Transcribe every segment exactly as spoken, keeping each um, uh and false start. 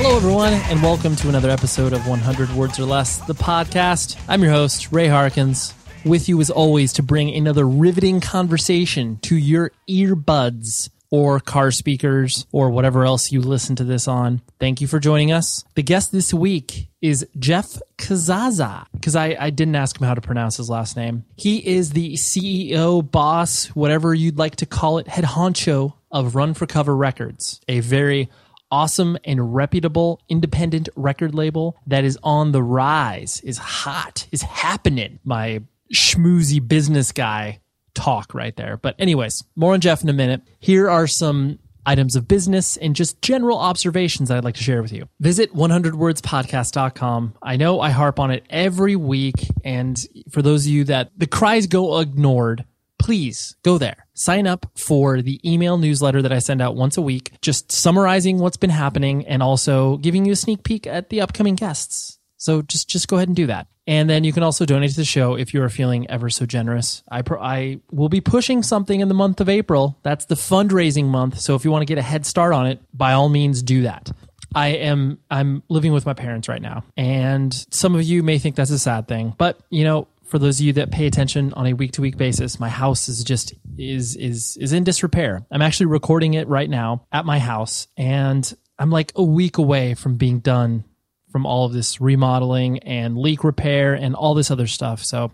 Hello everyone, and welcome to another episode of one hundred words or Less, the podcast. I'm your host, Ray Harkins, with you as always to bring another riveting conversation to your earbuds or car speakers or whatever else you listen to this on. Thank you for joining us. The guest this week is Jeff Casazza, because I, I didn't ask him how to pronounce his last name. He is the C E O, boss, whatever you'd like to call it, head honcho of Run For Cover Records, a very awesome and reputable independent record label that is on the rise, is hot, is happening. My schmoozy business guy talk right there. But anyways, more on Jeff in a minute. Here are some items of business and just general observations that I'd like to share with you. Visit one hundred words podcast dot com. I know I harp on it every week. And for those of you that the cries go ignored, please go there. Sign up for the email newsletter that I send out once a week, just summarizing what's been happening and also giving you a sneak peek at the upcoming guests. So just just go ahead and do that. And then you can also donate to the show if you are feeling ever so generous. I pro- I will be pushing something in the month of April. That's the fundraising month. So if you want to get a head start on it, by all means, do that. I am I'm living with my parents right now. And some of you may think that's a sad thing, but you know, for those of you that pay attention on a week-to-week basis, my house is just is is is in disrepair. I'm actually recording it right now at my house, and I'm like a week away from being done from all of this remodeling and leak repair and all this other stuff. So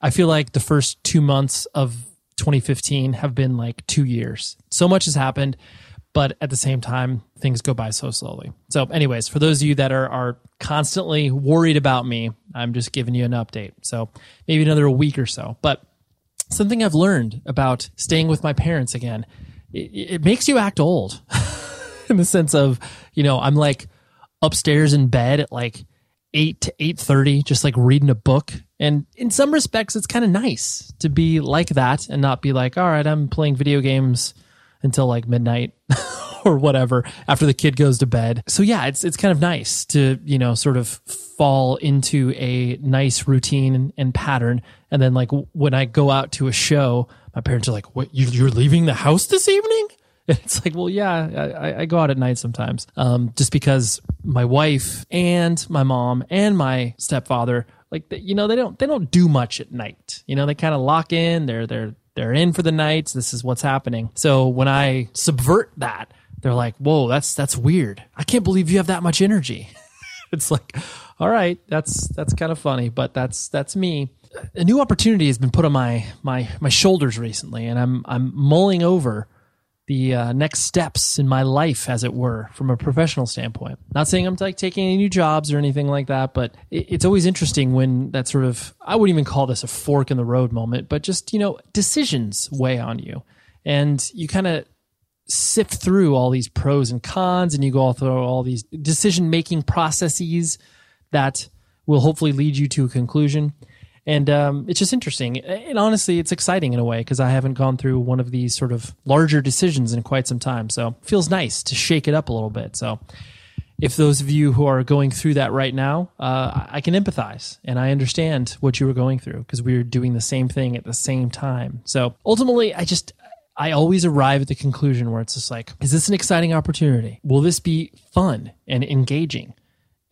I feel like the first two months of twenty fifteen have been like two years. So much has happened, but at the same time, things go by so slowly. So anyways, for those of you that are are constantly worried about me, I'm just giving you an update. So maybe another week or so. But something I've learned about staying with my parents again, it, it makes you act old in the sense of, you know, I'm like upstairs in bed at like eight to eight thirty, just like reading a book. And in some respects, it's kind of nice to be like that and not be like, all right, I'm playing video games until like midnight or whatever after the kid goes to bed. So yeah, it's it's kind of nice to, you know, sort of fall into a nice routine and, and pattern. And then like when I go out to a show, my parents are like, "What? You, you're leaving the house this evening?" And it's like, well, yeah, I, I go out at night sometimes, um, just because my wife and my mom and my stepfather, like, you know, they don't they don't do much at night. You know, they kind of lock in. They're they're they're in for the night. This is what's happening. So when I subvert that, they're like, "Whoa, that's that's weird. I can't believe you have that much energy." It's like, all right, that's that's kind of funny, but that's that's me. A new opportunity has been put on my my my shoulders recently, and I'm I'm mulling over the uh, next steps in my life, as it were, from a professional standpoint. Not saying I'm like taking any new jobs or anything like that, but it, it's always interesting when that sort of, I wouldn't even call this a fork in the road moment, but just, you know, decisions weigh on you. And you kind of sift through all these pros and cons, and you go all through all these decision-making processes that will hopefully lead you to a conclusion. And um, it's just interesting. And honestly, it's exciting in a way because I haven't gone through one of these sort of larger decisions in quite some time. So it feels nice to shake it up a little bit. So if those of you who are going through that right now, uh, I can empathize and I understand what you were going through because we were doing the same thing at the same time. So ultimately, I just, I always arrive at the conclusion where it's just like, is this an exciting opportunity? Will this be fun and engaging?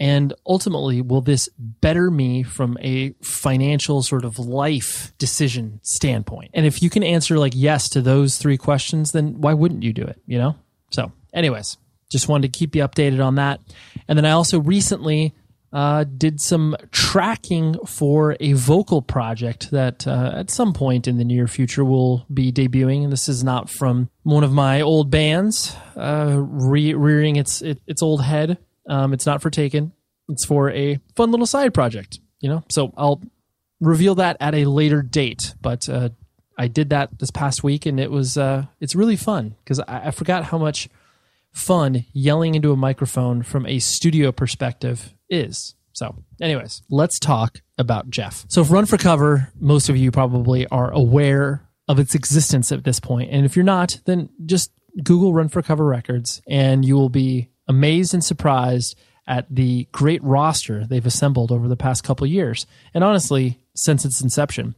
And ultimately, will this better me from a financial sort of life decision standpoint? And if you can answer like yes to those three questions, then why wouldn't you do it, you know? So anyways, just wanted to keep you updated on that. And then I also recently uh, did some tracking for a vocal project that uh, at some point in the near future will be debuting. And this is not from one of my old bands uh, re- rearing its, it, its old head. Um, it's not for Taken. It's for a fun little side project, you know? So I'll reveal that at a later date, but uh, I did that this past week and it was, uh, it's really fun because I, I forgot how much fun yelling into a microphone from a studio perspective is. So anyways, let's talk about Jeff. So if Run For Cover, most of you probably are aware of its existence at this point. And if you're not, then just Google Run For Cover Records and you will be amazed and surprised at the great roster they've assembled over the past couple of years. And honestly, since its inception,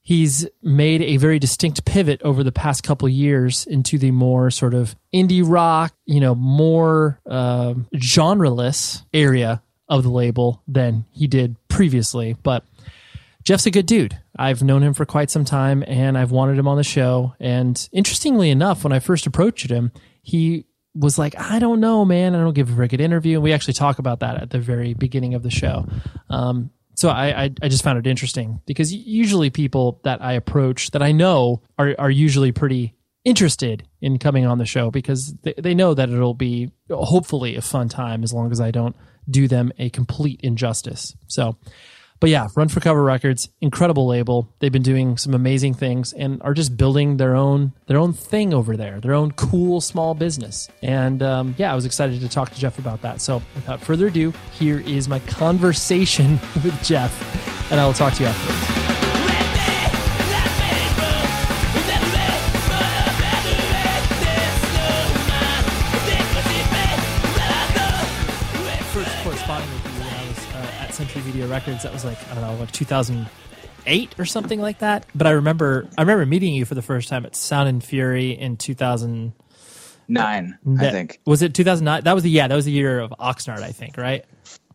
he's made a very distinct pivot over the past couple of years into the more sort of indie rock, you know, more uh, genreless area of the label than he did previously. But Jeff's a good dude. I've known him for quite some time and I've wanted him on the show. And interestingly enough, when I first approached him, he was like, I don't know, man. I don't give a very good interview. And we actually talk about that at the very beginning of the show. Um, so I, I, I just found it interesting because usually people that I approach that I know are, are usually pretty interested in coming on the show because they, they know that it'll be hopefully a fun time as long as I don't do them a complete injustice. So, but yeah, Run For Cover Records, incredible label. They've been doing some amazing things and are just building their own their own thing over there, their own cool small business. And um, yeah, I was excited to talk to Jeff about that. So without further ado, here is my conversation with Jeff, and I will talk to you afterwards. Records, that was like, I don't know, like two thousand eight or something like that. But I remember I remember meeting you for the first time at Sound and Fury in two thousand nine, that, I think. Was it two thousand nine? That was the, yeah, that was the year of Oxnard, I think, right?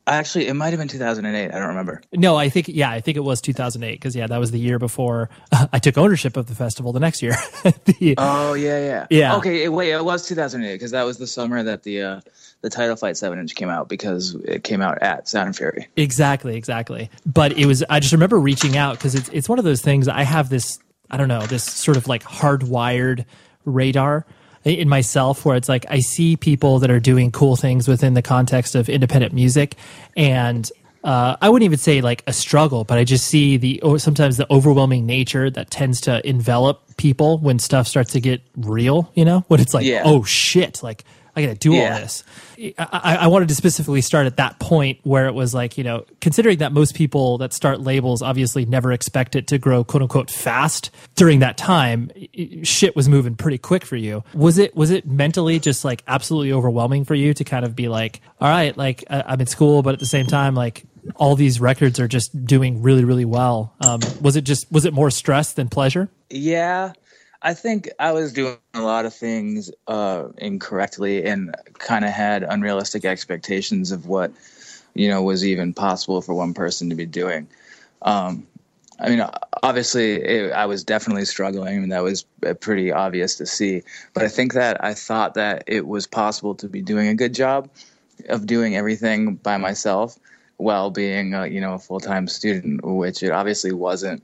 Actually, it might have been two thousand eight. I don't remember. No, I think, yeah, I think it was two thousand eight because, yeah, that was the year before I took ownership of the festival the next year. the, oh, yeah, yeah. Yeah. Okay, it, wait, it was two thousand eight because that was the summer that the uh, the Title Fight seven inch came out because it came out at Sound and Fury. Exactly, exactly. But it was, I just remember reaching out because it's, it's one of those things, I have this, I don't know, this sort of like hardwired radar in myself where it's like I see people that are doing cool things within the context of independent music and uh, I wouldn't even say like a struggle, but I just see the sometimes the overwhelming nature that tends to envelop people when stuff starts to get real, you know, when it's like, yeah. Oh shit, like I got to do yeah. all this. I, I wanted to specifically start at that point where it was like, you know, considering that most people that start labels obviously never expect it to grow quote unquote fast during that time, shit was moving pretty quick for you. Was it, was it mentally just like absolutely overwhelming for you to kind of be like, all right, like I'm in school, but at the same time, like all these records are just doing really, really well. Um, was it just, was it more stress than pleasure? Yeah. I think I was doing a lot of things uh, incorrectly and kind of had unrealistic expectations of what, you know, was even possible for one person to be doing. Um, I mean, obviously, it, I was definitely struggling, and that was pretty obvious to see. But I think that I thought that it was possible to be doing a good job of doing everything by myself while being, a, you know, a full-time student, which it obviously wasn't.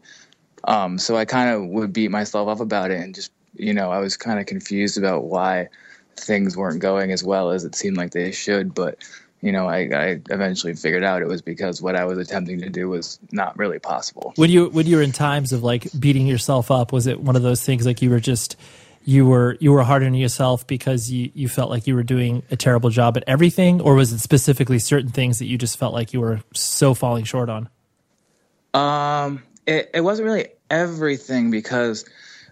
Um, so I kind of would beat myself up about it, and just, you know, I was kind of confused about why things weren't going as well as it seemed like they should. But, you know, I, I eventually figured out it was because what I was attempting to do was not really possible. When you, when you were in times of like beating yourself up, was it one of those things like you were just, you were, you were hard on yourself because you, you felt like you were doing a terrible job at everything, or was it specifically certain things that you just felt like you were so falling short on? Um, it, it wasn't really everything, because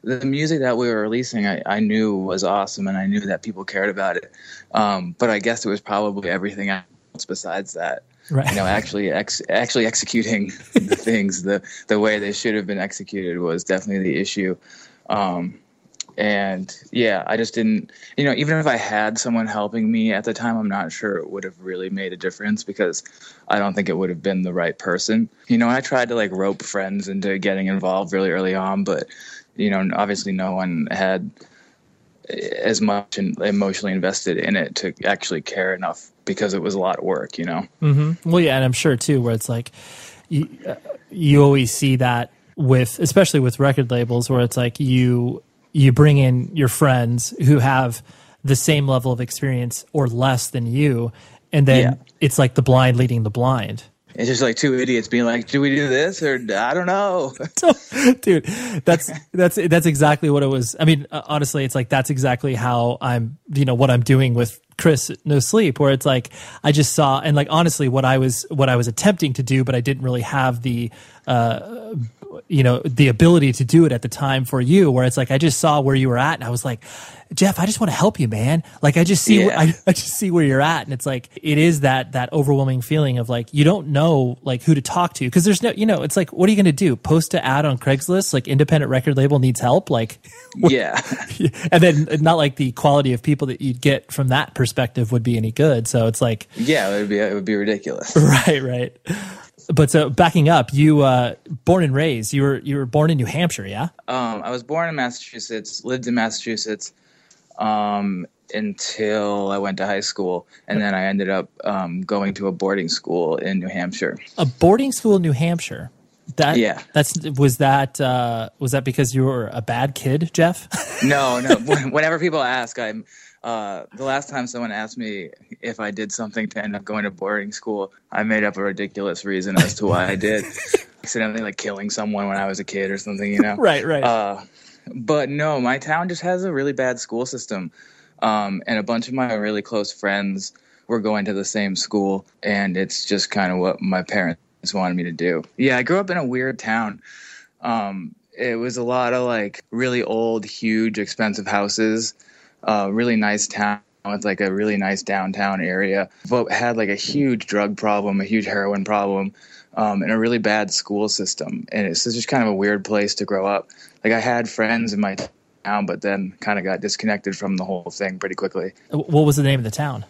the music that we were releasing, I, I knew was awesome, and I knew that people cared about it. Um, but I guess it was probably everything else besides that. Right. You know, actually, ex- actually executing the things the the way they should have been executed was definitely the issue. Um, and yeah, I just didn't. You know, even if I had someone helping me at the time, I'm not sure it would have really made a difference, because I don't think it would have been the right person. You know, I tried to like rope friends into getting involved really early on, but you know, obviously no one had as much emotionally invested in it to actually care enough, because it was a lot of work, you know? Mm-hmm. Well, yeah. And I'm sure too, where it's like, you, you always see that with, especially with record labels, where it's like you, you bring in your friends who have the same level of experience or less than you. And then yeah. it's like the blind leading the blind. It's just like two idiots being like, do we do this? Or I don't know. Dude, that's, that's, that's exactly what it was. I mean, honestly, it's like, that's exactly how I'm, you know, what I'm doing with Chris No Sleep, where it's like, I just saw, and like, honestly, what I was, what I was attempting to do, but I didn't really have the, uh, you know, the ability to do it at the time for you, where it's like, I just saw where you were at, and I was like, Jeff, I just want to help you, man. Like, I just see, yeah. wh- I, I just see where you're at. And it's like, it is that, that overwhelming feeling of like, you don't know like who to talk to. Cause there's no, you know, it's like, what are you going to do? Post an ad on Craigslist, like independent record label needs help. Like, yeah. And then not like the quality of people that you'd get from that perspective would be any good. So it's like, yeah, it would be, it would be ridiculous. Right. Right. But so backing up, you uh, born and raised. You were you were born in New Hampshire, yeah? Um, I was born in Massachusetts, lived in Massachusetts um, until I went to high school, and then I ended up um, going to a boarding school in New Hampshire. A boarding school in New Hampshire. That yeah. That's was that uh, was that because you were a bad kid, Jeff? No, no. Whenever people ask, I'm. Uh, the last time someone asked me if I did something to end up going to boarding school, I made up a ridiculous reason as to why I did. Accidentally, like killing someone when I was a kid or something, you know? Right, right. Uh, but no, my town just has a really bad school system. Um, and a bunch of my really close friends were going to the same school, and it's just kind of what my parents wanted me to do. Yeah, I grew up in a weird town. Um, it was a lot of like really old, huge, expensive houses. A uh, really nice town with like a really nice downtown area, but had like a huge drug problem, a huge heroin problem, um, and a really bad school system. And it's just kind of a weird place to grow up. Like I had friends in my town, but then kind of got disconnected from the whole thing pretty quickly. What was the name of the town?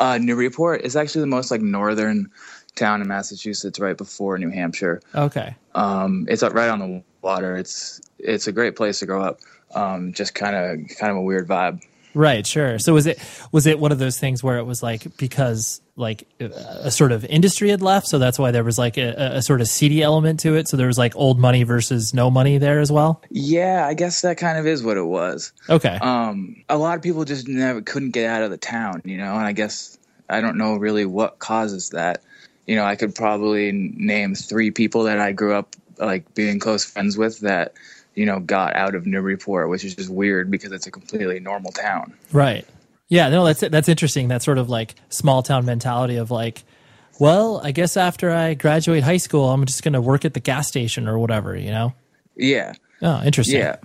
Uh, Newburyport is actually the most like northern town in Massachusetts, right before New Hampshire. Okay. Um, it's right on the water. It's it's a great place to grow up. Um, just kind of, kind of a weird vibe. Right. Sure. So was it, was it one of those things where it was like, because like a sort of industry had left. So that's why there was like a, a sort of seedy element to it. So there was like old money versus no money there as well. Yeah, I guess that kind of is what it was. Okay. Um, a lot of people just never couldn't get out of the town, you know, and I guess I don't know really what causes that. You know, I could probably name three people that I grew up like being close friends with that, you know, got out of Newburyport, which is just weird because it's a completely normal town. Right. Yeah, no, that's that's interesting. That sort of like small town mentality of like, well, I guess after I graduate high school, I'm just going to work at the gas station or whatever, you know? Yeah. Oh, interesting. Yeah.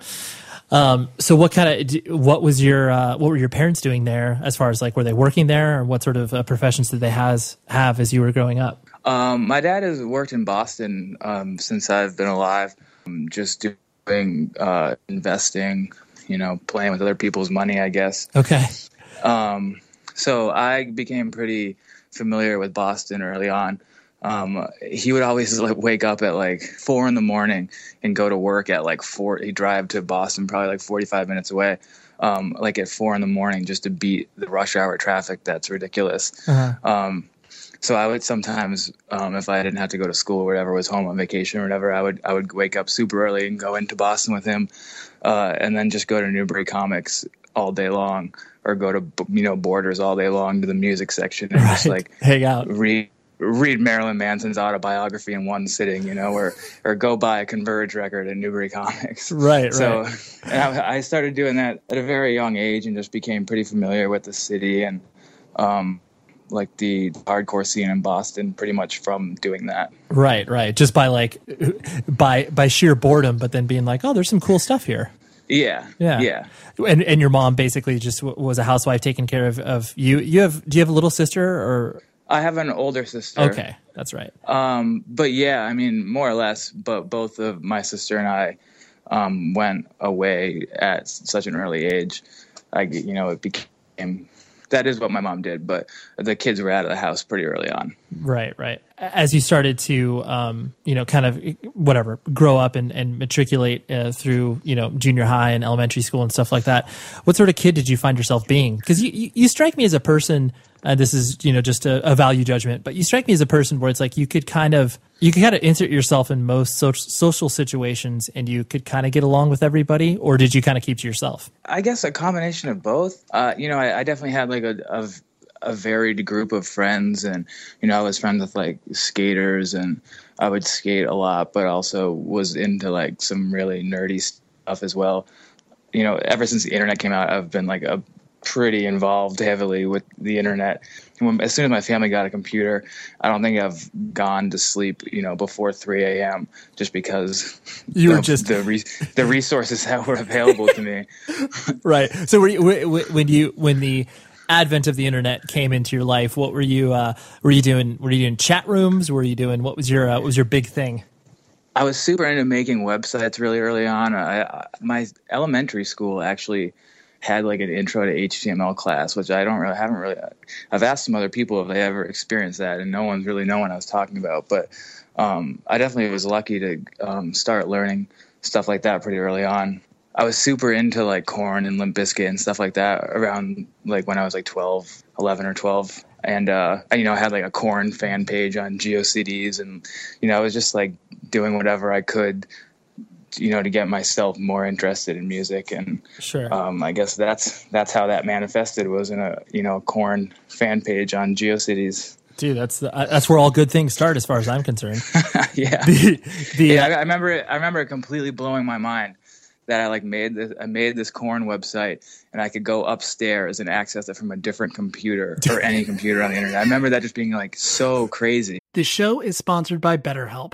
Um, so what kind of, what was your, uh, what were your parents doing there as far as like, were they working there or what sort of uh, professions did they has, have as you were growing up? Um, my dad has worked in Boston, um, since I've been alive, um, just doing, uh, investing, you know, playing with other people's money, I guess. Okay. Um, so I became pretty familiar with Boston early on. Um, he would always like wake up at like four in the morning and go to work at like four. He'd drive to Boston, probably like forty-five minutes away, um, like at four in the morning just to beat the rush hour traffic. That's ridiculous. Uh-huh. Um, so I would sometimes, um, if I didn't have to go to school or whatever, was home on vacation or whatever, I would, I would wake up super early and go into Boston with him, uh, and then just go to Newbury Comics all day long or go to, you know, Borders all day long to the music section and right. just like hang out, read. read Marilyn Manson's autobiography in one sitting, you know, or, or go buy a Converge record at Newbury Comics. Right. So right. And I, I started doing that at a very young age and just became pretty familiar with the city and, um, like the hardcore scene in Boston pretty much from doing that. Right. Right. Just by like, by, by sheer boredom, but then being like, oh, there's some cool stuff here. Yeah. Yeah. Yeah. And, and your mom basically just w- was a housewife taking care of, of you. You have, do you have a little sister or? I have an older sister. Okay, that's right. Um, but yeah, I mean, more or less, but both of my sister and I um, went away at such an early age. I, you know, it became, that is what my mom did, but the kids were out of the house pretty early on. Right, right. As you started to, um, you know, kind of, whatever, grow up and, and matriculate uh, through, you know, junior high and elementary school and stuff like that, what sort of kid did you find yourself being? Because you, you, you strike me as a person... Uh, this is, you know, just a, a value judgment, but you strike me as a person where it's like you could kind of you could kind of insert yourself in most so- social situations and you could kind of get along with everybody, or did you kind of keep to yourself? I guess a combination of both. Uh, you know, I, I definitely had like a, a a varied group of friends, and you know, I was friends with like skaters, and I would skate a lot, but also was into like some really nerdy stuff as well. You know, ever since the internet came out, I've been like a pretty involved heavily with the internet. When, as soon as my family got a computer, I don't think I've gone to sleep, you know, before three a.m. just because you the, were just the, re- the resources that were available to me. Right. So were you, were, when you when the advent of the internet came into your life, what were you uh, were you doing? Were you doing chat rooms? Were you doing what was your uh, what was your big thing? I was super into making websites really early on. I, I, my elementary school actually had like an intro to H T M L class, which I don't really, haven't really, I've asked some other people if they ever experienced that, and no one's really known what I was talking about. But um, I definitely was lucky to um, start learning stuff like that pretty early on. I was super into like Korn and Limp Bizkit and stuff like that around like when I was like twelve, eleven or twelve. And, uh, you know, I had like a Korn fan page on GeoCities, and, you know, I was just like doing whatever I could, you know, to get myself more interested in music. And sure. um, I guess that's that's how that manifested, was in a, you know, Korn fan page on GeoCities. Dude, that's the, uh, that's where all good things start as far as I'm concerned. Yeah. The, the, yeah, I, I remember it, I remember it completely blowing my mind that I like made this I made this Korn website and I could go upstairs and access it from a different computer or any computer on the internet. I remember that just being like so crazy. The show is sponsored by BetterHelp.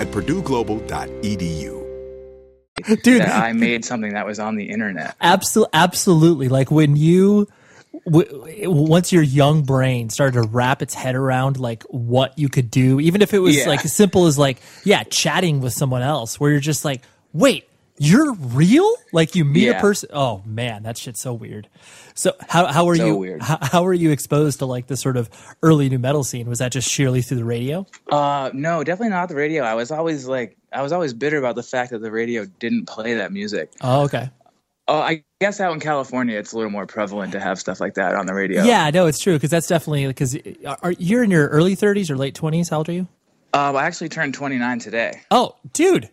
at purdue global dot e d u. Dude, that I made something that was on the internet. Absolutely, absolutely. Like when you, w- once your young brain started to wrap its head around like what you could do, even if it was yeah. like as simple as like, yeah, chatting with someone else, where you're just like, wait, you're real? Like you meet yeah. a person. Oh man, that shit's so weird. So how how are so you? Weird. How, how are you exposed to like this sort of early new metal scene? Was that just sheerly through the radio? Uh, no, definitely not the radio. I was always like, I was always bitter about the fact that the radio didn't play that music. Oh, okay. Oh, uh, I guess out in California, it's a little more prevalent to have stuff like that on the radio. Yeah, no, it's true because that's definitely because you're in your early thirties or late twenties. How old are you? Uh, I actually turned twenty-nine today. Oh, dude.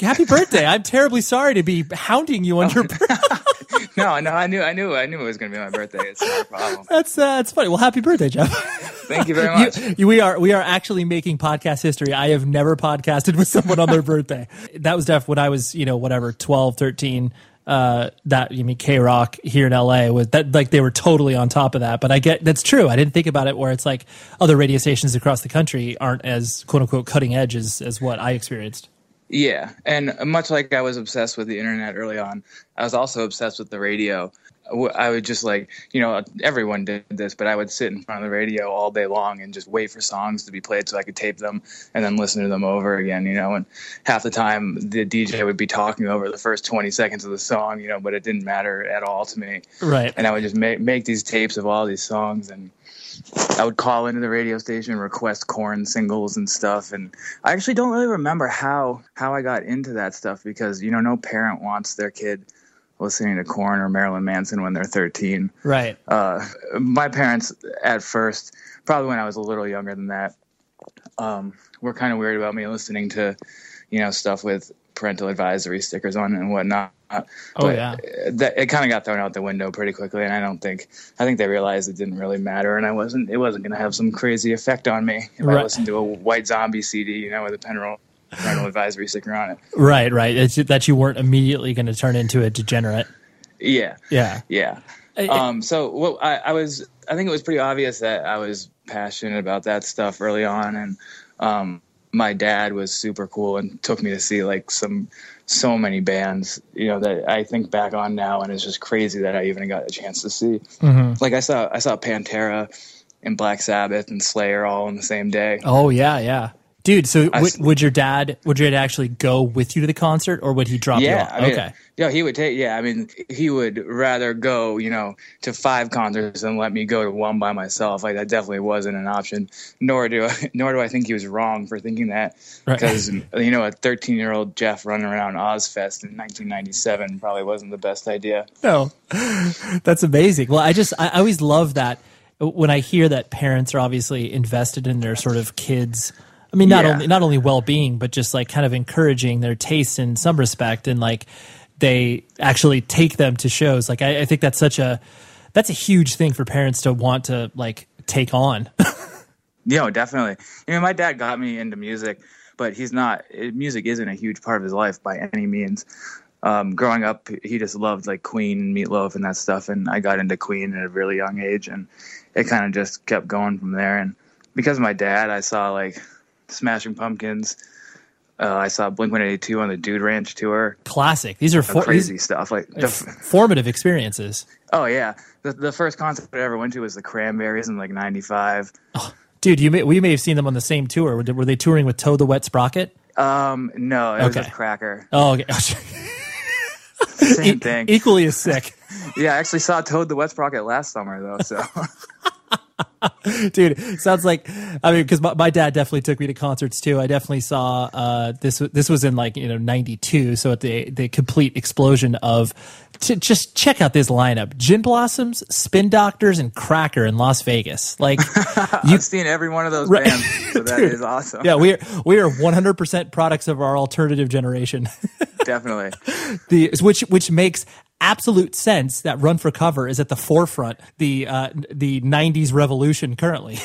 Happy birthday. I'm terribly sorry to be hounding you on oh. your birthday. no, no, I knew I knew I knew it was going to be my birthday. It's not a problem. That's uh, that's funny. Well, happy birthday, Jeff. Thank you very much. You, you, we are we are actually making podcast history. I have never podcasted with someone on their birthday. That was Jeff when I was, you know, whatever, twelve, thirteen, uh that you I mean K-Rock here in L A was that like they were totally on top of that. But I get that's true. I didn't think about it where it's like other radio stations across the country aren't as quote unquote cutting edge as as what I experienced. Yeah, and much like I was obsessed with the internet early on, I was also obsessed with the radio. I would just like, you know, everyone did this, but I would sit in front of the radio all day long and just wait for songs to be played so I could tape them and then listen to them over again, you know, and half the time the D J would be talking over the first twenty seconds of the song, you know, but it didn't matter at all to me. Right. And I would just make, make these tapes of all these songs, and I would call into the radio station, request Korn singles and stuff. And I actually don't really remember how, how I got into that stuff because, you know, no parent wants their kid listening to Korn or Marilyn Manson when they're thirteen. Right. Uh, my parents at first, probably when I was a little younger than that, um, were kind of weird about me listening to, you know, stuff with parental advisory stickers on and whatnot. Oh, but yeah. That, it kind of got thrown out the window pretty quickly, and I don't think I think they realized it didn't really matter, and I wasn't it wasn't going to have some crazy effect on me if right. I listened to a White Zombie C D, you know, with a parental advisory sticker on it. Right, right. It's that you weren't immediately going to turn into a degenerate. Yeah, yeah, yeah. It, um, so well, I, I was I think it was pretty obvious that I was passionate about that stuff early on, and um, my dad was super cool and took me to see like some so many bands, you know, that I think back on now, and it's just crazy that I even got a chance to see. Mm-hmm. Like I saw I saw Pantera and Black Sabbath and Slayer all on the same day. Oh yeah, yeah. Dude, so w- would your dad would your dad actually go with you to the concert, or would he drop yeah, you off? I mean, okay. Yeah, he would take. Yeah, I mean, he would rather go, you know, to five concerts than let me go to one by myself. Like that definitely wasn't an option. Nor do I, nor do I think he was wrong for thinking that, because right. you know, a thirteen-year-old Jeff running around Ozfest in nineteen ninety-seven probably wasn't the best idea. No, that's amazing. Well, I just I always love that when I hear that parents are obviously invested in their sort of kids. I mean, not yeah. only not only well-being, but just like kind of encouraging their taste in some respect, and like they actually take them to shows. Like I, I think that's such a that's a huge thing for parents to want to like take on. Yeah, definitely. You know, my dad got me into music, but he's not. Music isn't a huge part of his life by any means. Um, growing up, he just loved like Queen and Meatloaf and that stuff, and I got into Queen at a really young age, and it kind of just kept going from there. And because of my dad, I saw like Smashing Pumpkins. Uh, I saw Blink one eighty-two on the Dude Ranch tour. Classic. These are for- crazy these stuff. Like the f- formative experiences. Oh yeah. The, the first concert I ever went to was the Cranberries in like ninety-five. Oh, dude, you may, we may have seen them on the same tour. Were, were they touring with Toad the Wet Sprocket? Um, no, it okay. was with Cracker. Oh, okay. Same thing. E- equally as sick. Yeah, I actually saw Toad the Wet Sprocket last summer though. So. Dude, sounds like, I mean, because my, my dad definitely took me to concerts too. I definitely saw uh, this. This was in like, you know, ninety-two. So at the the complete explosion of t- just check out this lineup: Gin Blossoms, Spin Doctors, and Cracker in Las Vegas. Like, you've seen every one of those right. bands. So that is awesome. Yeah, we are we are one hundred percent products of our alternative generation. Definitely. The which which makes absolute sense that Run for Cover is at the forefront, the uh, the nineties revolution currently.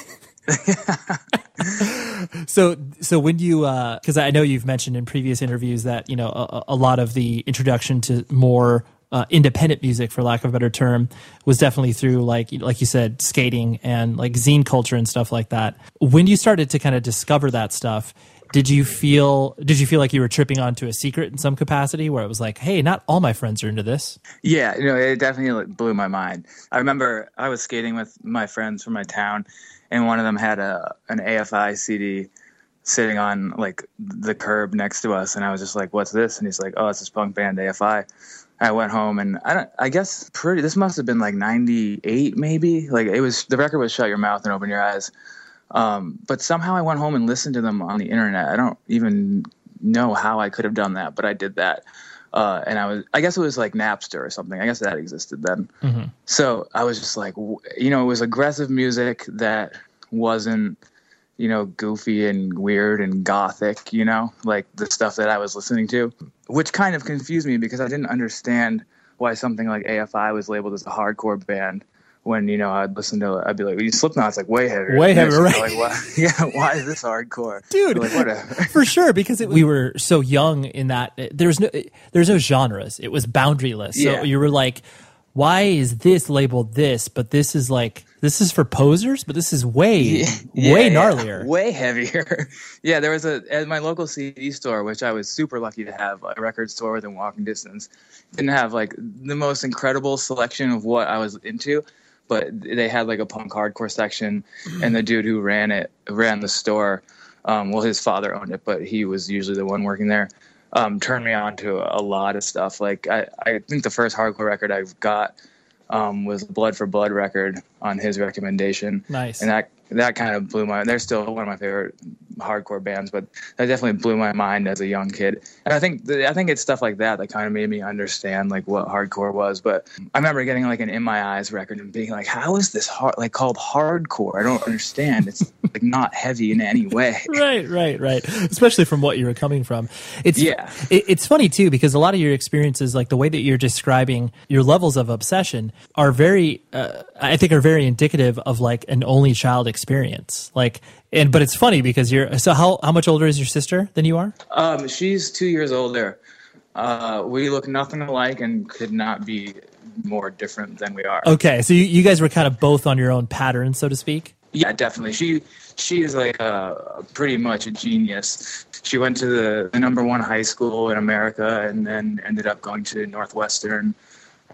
so so when you uh, because I know you've mentioned in previous interviews that, you know, a, a lot of the introduction to more uh, independent music, for lack of a better term, was definitely through like like you said, skating and like zine culture and stuff like that. When you started to kind of discover that stuff, Did you feel did you feel like you were tripping onto a secret in some capacity where it was like, hey, not all my friends are into this? Yeah, you know, it definitely blew my mind. I remember I was skating with my friends from my town, and one of them had a an A F I C D sitting on like the curb next to us, and I was just like, what's this? And he's like, oh, it's this punk band A F I. I went home, and I don't. I guess pretty. This must have been like ninety-eight, maybe. Like it was the record was Shut Your Mouth and Open Your Eyes. Um, but somehow I went home and listened to them on the internet. I don't even know how I could have done that, but I did that. Uh, and I was, I guess it was like Napster or something. I guess that existed then. Mm-hmm. So I was just like, you know, it was aggressive music that wasn't, you know, goofy and weird and gothic, you know, like the stuff that I was listening to, which kind of confused me because I didn't understand why something like A F I was labeled as a hardcore band. When, you know, I'd listen to it, I'd be like, well, Slipknot's like way heavier. Way heavier, right? Like, why, yeah, why is this hardcore? Dude, like, whatever. For sure, because it, we were so young in that there's no, there's no genres. It was boundaryless. Yeah. So you were like, why is this labeled this, but this is like, this is for posers, but this is way, yeah, way yeah, gnarlier. Yeah, way heavier. Yeah, there was a, at my local C D store, which I was super lucky to have, a record store within walking distance, didn't have like the most incredible selection of what I was into. But they had like a punk hardcore section, and the dude who ran it, ran the store, um, well, his father owned it, but he was usually the one working there, um, turned me on to a lot of stuff. Like I, I think the first hardcore record I got um, was the Blood for Blood record on his recommendation. Nice. And that that kind of blew my mind. They're still one of my favorite hardcore bands, but that definitely blew my mind as a young kid. And I think I think it's stuff like that that kind of made me understand like what hardcore was. But I remember getting like an In My Eyes record and being like, how is this hard like called hardcore? I don't understand. It's like not heavy in any way. Right, right, right. Especially from what you were coming from. It's yeah. It, it's funny too, because a lot of your experiences, like the way that you're describing your levels of obsession, are very uh, I think are very indicative of like an only child experience. Like. And but it's funny because you're so how how much older is your sister than you are? Um, she's two years older. Uh, we look nothing alike and could not be more different than we are. Okay, so you, you guys were kind of both on your own pattern, so to speak. Yeah, definitely. She she is like a, pretty much a genius. She went to the, the number one high school in America and then ended up going to Northwestern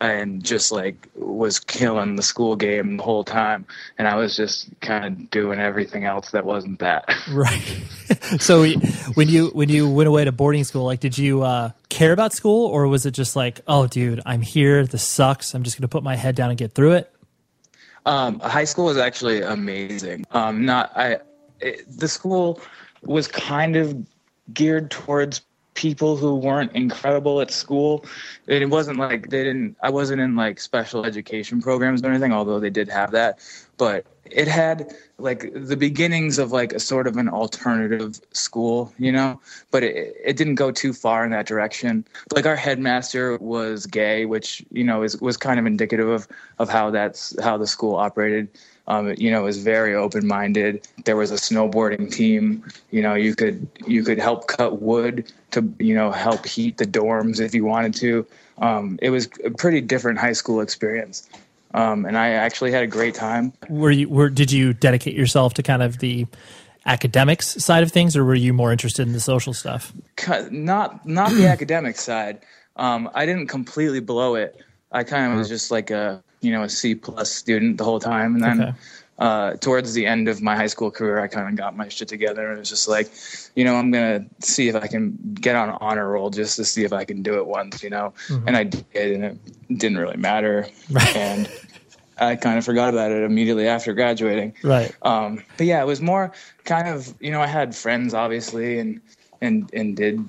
and just like was killing the school game the whole time. And I was just kind of doing everything else that wasn't that. Right. So when you when you went away to boarding school, like did you uh, care about school, or was it just like, oh, dude, I'm here. This sucks. I'm just going to put my head down and get through it? Um, high school was actually amazing. Um, not I. It, the school was kind of geared towards people who weren't incredible at school. It, it wasn't like they didn't. I wasn't in like special education programs or anything, although they did have that. But it had like the beginnings of like a sort of an alternative school, you know. But it it didn't go too far in that direction. Like our headmaster was gay, which you know is was kind of indicative of of how that's how the school operated. Um, you know, it was very open-minded. There was a snowboarding team. You know, you could you could help cut wood to you know help heat the dorms if you wanted to. Um, it was a pretty different high school experience. Um, and I actually had a great time. Were you? Were, did you dedicate yourself to kind of the academics side of things, or were you more interested in the social stuff? Not, not the academic side. Um, I didn't completely blow it. I kind of was just like a, you know, a C plus student the whole time. And then okay. uh, towards the end of my high school career, I kind of got my shit together, and it was just like, you know, I'm gonna see if I can get on an honor roll just to see if I can do it once, you know. Mm-hmm. And I did, and it didn't really matter. Right. And I kind of forgot about it immediately after graduating. Right. Um, but yeah, it was more kind of, you know, I had friends obviously and, and, and did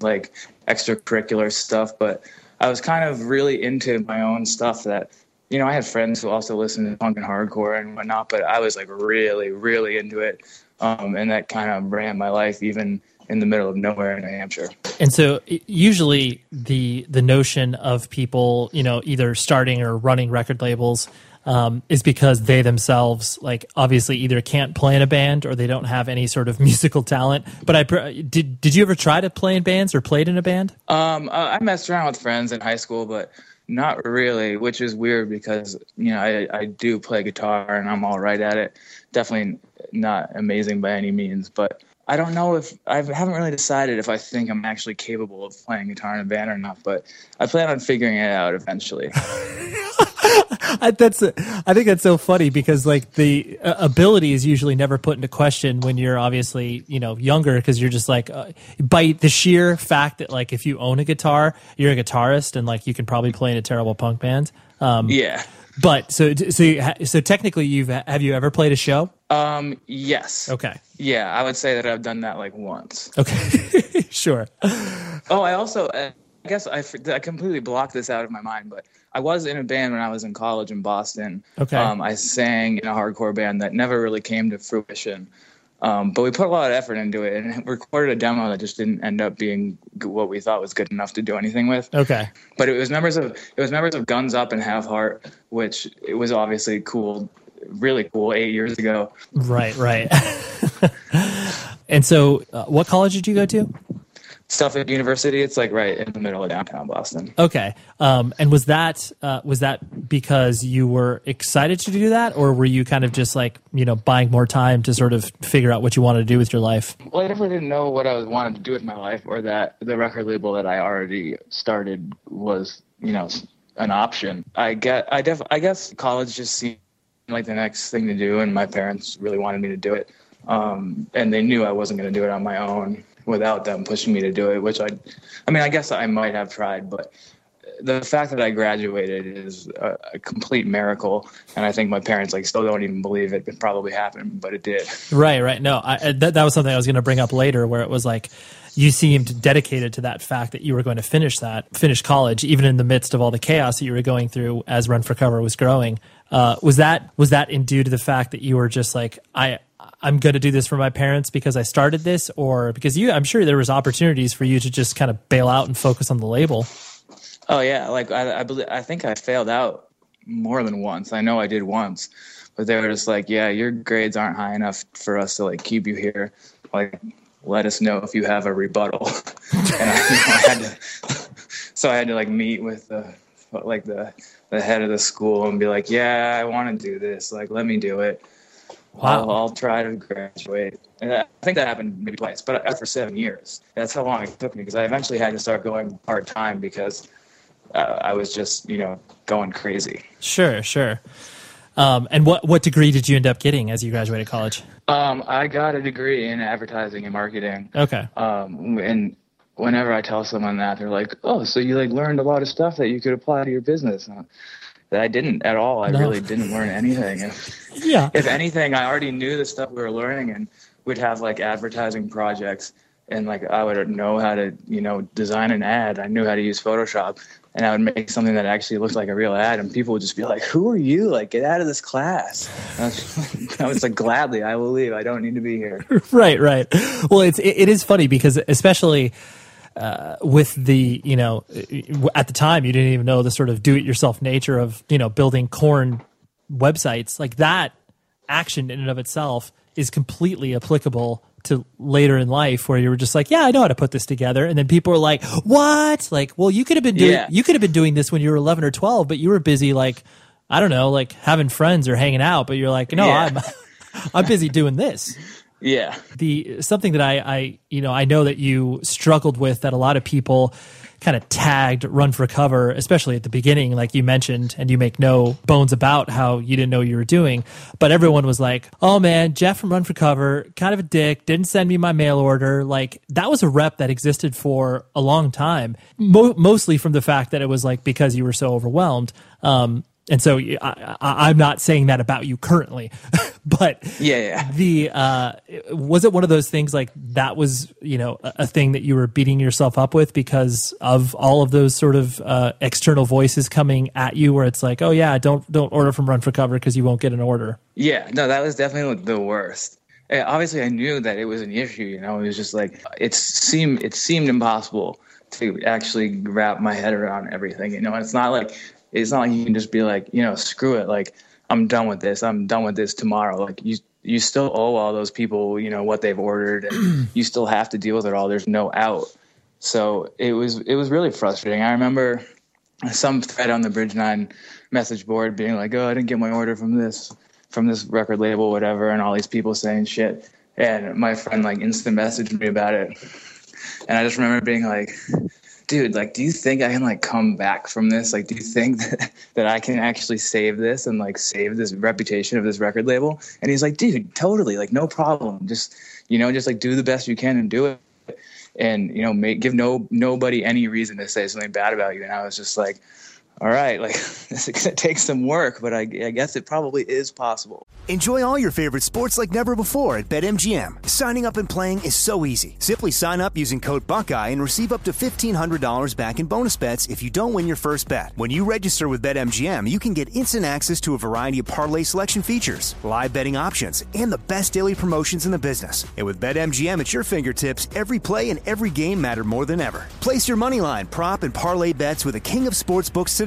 like extracurricular stuff, but I was kind of really into my own stuff that, you know, I had friends who also listened to punk and hardcore and whatnot, but I was like really, really into it. Um, and that kind of ran my life even in the middle of nowhere in New Hampshire. And so usually the the notion of people, you know, either starting or running record labels um, is because they themselves, like, obviously either can't play in a band or they don't have any sort of musical talent. But I did did you ever try to play in bands or played in a band? Um, I messed around with friends in high school, but not really, which is weird because, you know, I, I do play guitar and I'm all right at it. Definitely not amazing by any means, but I don't know if I haven't really decided if I think I'm actually capable of playing guitar in a band or not, but I plan on figuring it out eventually. I, that's a, I think that's so funny because like the uh, ability is usually never put into question when you're obviously, you know, younger, because you're just like uh, by the sheer fact that like if you own a guitar, you're a guitarist and like you can probably play in a terrible punk band. Um, yeah. But so so you, so technically, you've have you ever played a show? Um, yes. Okay. Yeah, I would say that I've done that like once. Okay, sure. Oh, I also, I guess I, I completely blocked this out of my mind, but I was in a band when I was in college in Boston. Okay. Um, I sang in a hardcore band that never really came to fruition, um, but we put a lot of effort into it and recorded a demo that just didn't end up being what we thought was good enough to do anything with. Okay. But it was members of it was members of Guns Up and Have Heart, which it was obviously cool. Really cool eight years ago. Right, right. And so uh, what college did you go to? Suffolk University. It's like right in the middle of downtown Boston. Okay. Um, and was that uh, was that because you were excited to do that, or were you kind of just like, you know, buying more time to sort of figure out what you wanted to do with your life? Well, I definitely didn't know what I wanted to do with my life, or that the record label that I already started was, you know, an option. I get, I def, I guess college just seemed like the next thing to do, and my parents really wanted me to do it, um and they knew I wasn't going to do it on my own without them pushing me to do it, which I I mean I guess I might have tried, but the fact that I graduated is a, a complete miracle, and I think my parents like still don't even believe it it probably happened, but it did. Right, right. No, I that, that was something I was going to bring up later, where it was like you seemed dedicated to that fact that you were going to finish that, finish college, even in the midst of all the chaos that you were going through as Run for Cover was growing. Uh, was that was that in due to the fact that you were just like, I, I'm going to do this for my parents because I started this, or because you? I'm sure there was opportunities for you to just kind of bail out and focus on the label. Oh yeah, like I I, believe, I think I failed out more than once. I know I did once, but they were just like, yeah, your grades aren't high enough for us to like keep you here, like. Let us know if you have a rebuttal. And I, I had to, so I had to like meet with the like the the head of the school and be like, yeah, I want to do this. Like, let me do it. Wow. I'll, I'll try to graduate. And I think that happened maybe twice, but after seven years, that's how long it took me, because I eventually had to start going part-time because uh, I was just, you know, going crazy. Sure, sure. Um, and what, what degree did you end up getting as you graduated college? Um, I got a degree in advertising and marketing. Okay. Um, and whenever I tell someone that, they're like, oh, so you like learned a lot of stuff that you could apply to your business. And I, that I didn't at all. I no. really didn't learn anything. If, yeah. If anything, I already knew the stuff we were learning, and we'd have like advertising projects, and like I would know how to, you know, design an ad. I knew how to use Photoshop, and I would make something that actually looked like a real ad, and people would just be like, who are you? Like, get out of this class. And I was, like, I was like, gladly, I will leave. I don't need to be here. Right, right. Well, it's, it, it is funny because especially uh, with the, you know, at the time you didn't even know the sort of do-it-yourself nature of, you know, building Korn websites. Like that action in and of itself is completely applicable to later in life, where you were just like, yeah, I know how to put this together. And then people are like, what? Like, well, you could have been doing, yeah. you could have been doing this when you were eleven or twelve, but you were busy, like, I don't know, like having friends or hanging out, but you're like, no, yeah. I'm, I'm busy doing this. Yeah. The, something that I, I, you know, I know that you struggled with, that a lot of people kind of tagged Run for Cover, especially at the beginning, like you mentioned, and you make no bones about how you didn't know you were doing, but everyone was like, oh man, Jeff from Run for Cover, kind of a dick, didn't send me my mail order. Like that was a rep that existed for a long time, mo- mostly from the fact that it was like because you were so overwhelmed. Um, and so I, I, I'm not saying that about you currently, but yeah, yeah. the uh, was it one of those things like that was, you know, a, a thing that you were beating yourself up with because of all of those sort of uh, external voices coming at you, where it's like, oh yeah, don't don't order from Run for Cover because you won't get an order. Yeah, no, that was definitely the worst. And obviously, I knew that it was an issue. You know, it was just like it seemed it seemed impossible to actually wrap my head around everything. You know, and it's not like. It's not like you can just be like, you know, screw it. Like, I'm done with this. I'm done with this tomorrow. Like, you you still owe all those people, you know, what they've ordered. And you still have to deal with it all. There's no out. So it was it was really frustrating. I remember some thread on the Bridge Nine message board being like, oh, I didn't get my order from this, from this record label, whatever. And all these people saying shit. And my friend, like, instant messaged me about it. And I just remember being like... dude, like, do you think I can, like, come back from this? Like, do you think that, that I can actually save this and, like, save this reputation of this record label? And he's like, dude, totally, like, no problem. Just, you know, just, like, do the best you can and do it. And, you know, make, give no nobody any reason to say something bad about you. And I was just like, all right, like, this takes some work, but I, I guess it probably is possible. Enjoy all your favorite sports like never before at BetMGM. Signing up and playing is so easy. Simply sign up using code Buckeye and receive up to fifteen hundred dollars back in bonus bets if you don't win your first bet. When you register with BetMGM, you can get instant access to a variety of parlay selection features, live betting options, and the best daily promotions in the business. And with BetMGM at your fingertips, every play and every game matter more than ever. Place your moneyline, prop, and parlay bets with the king of sportsbooks today.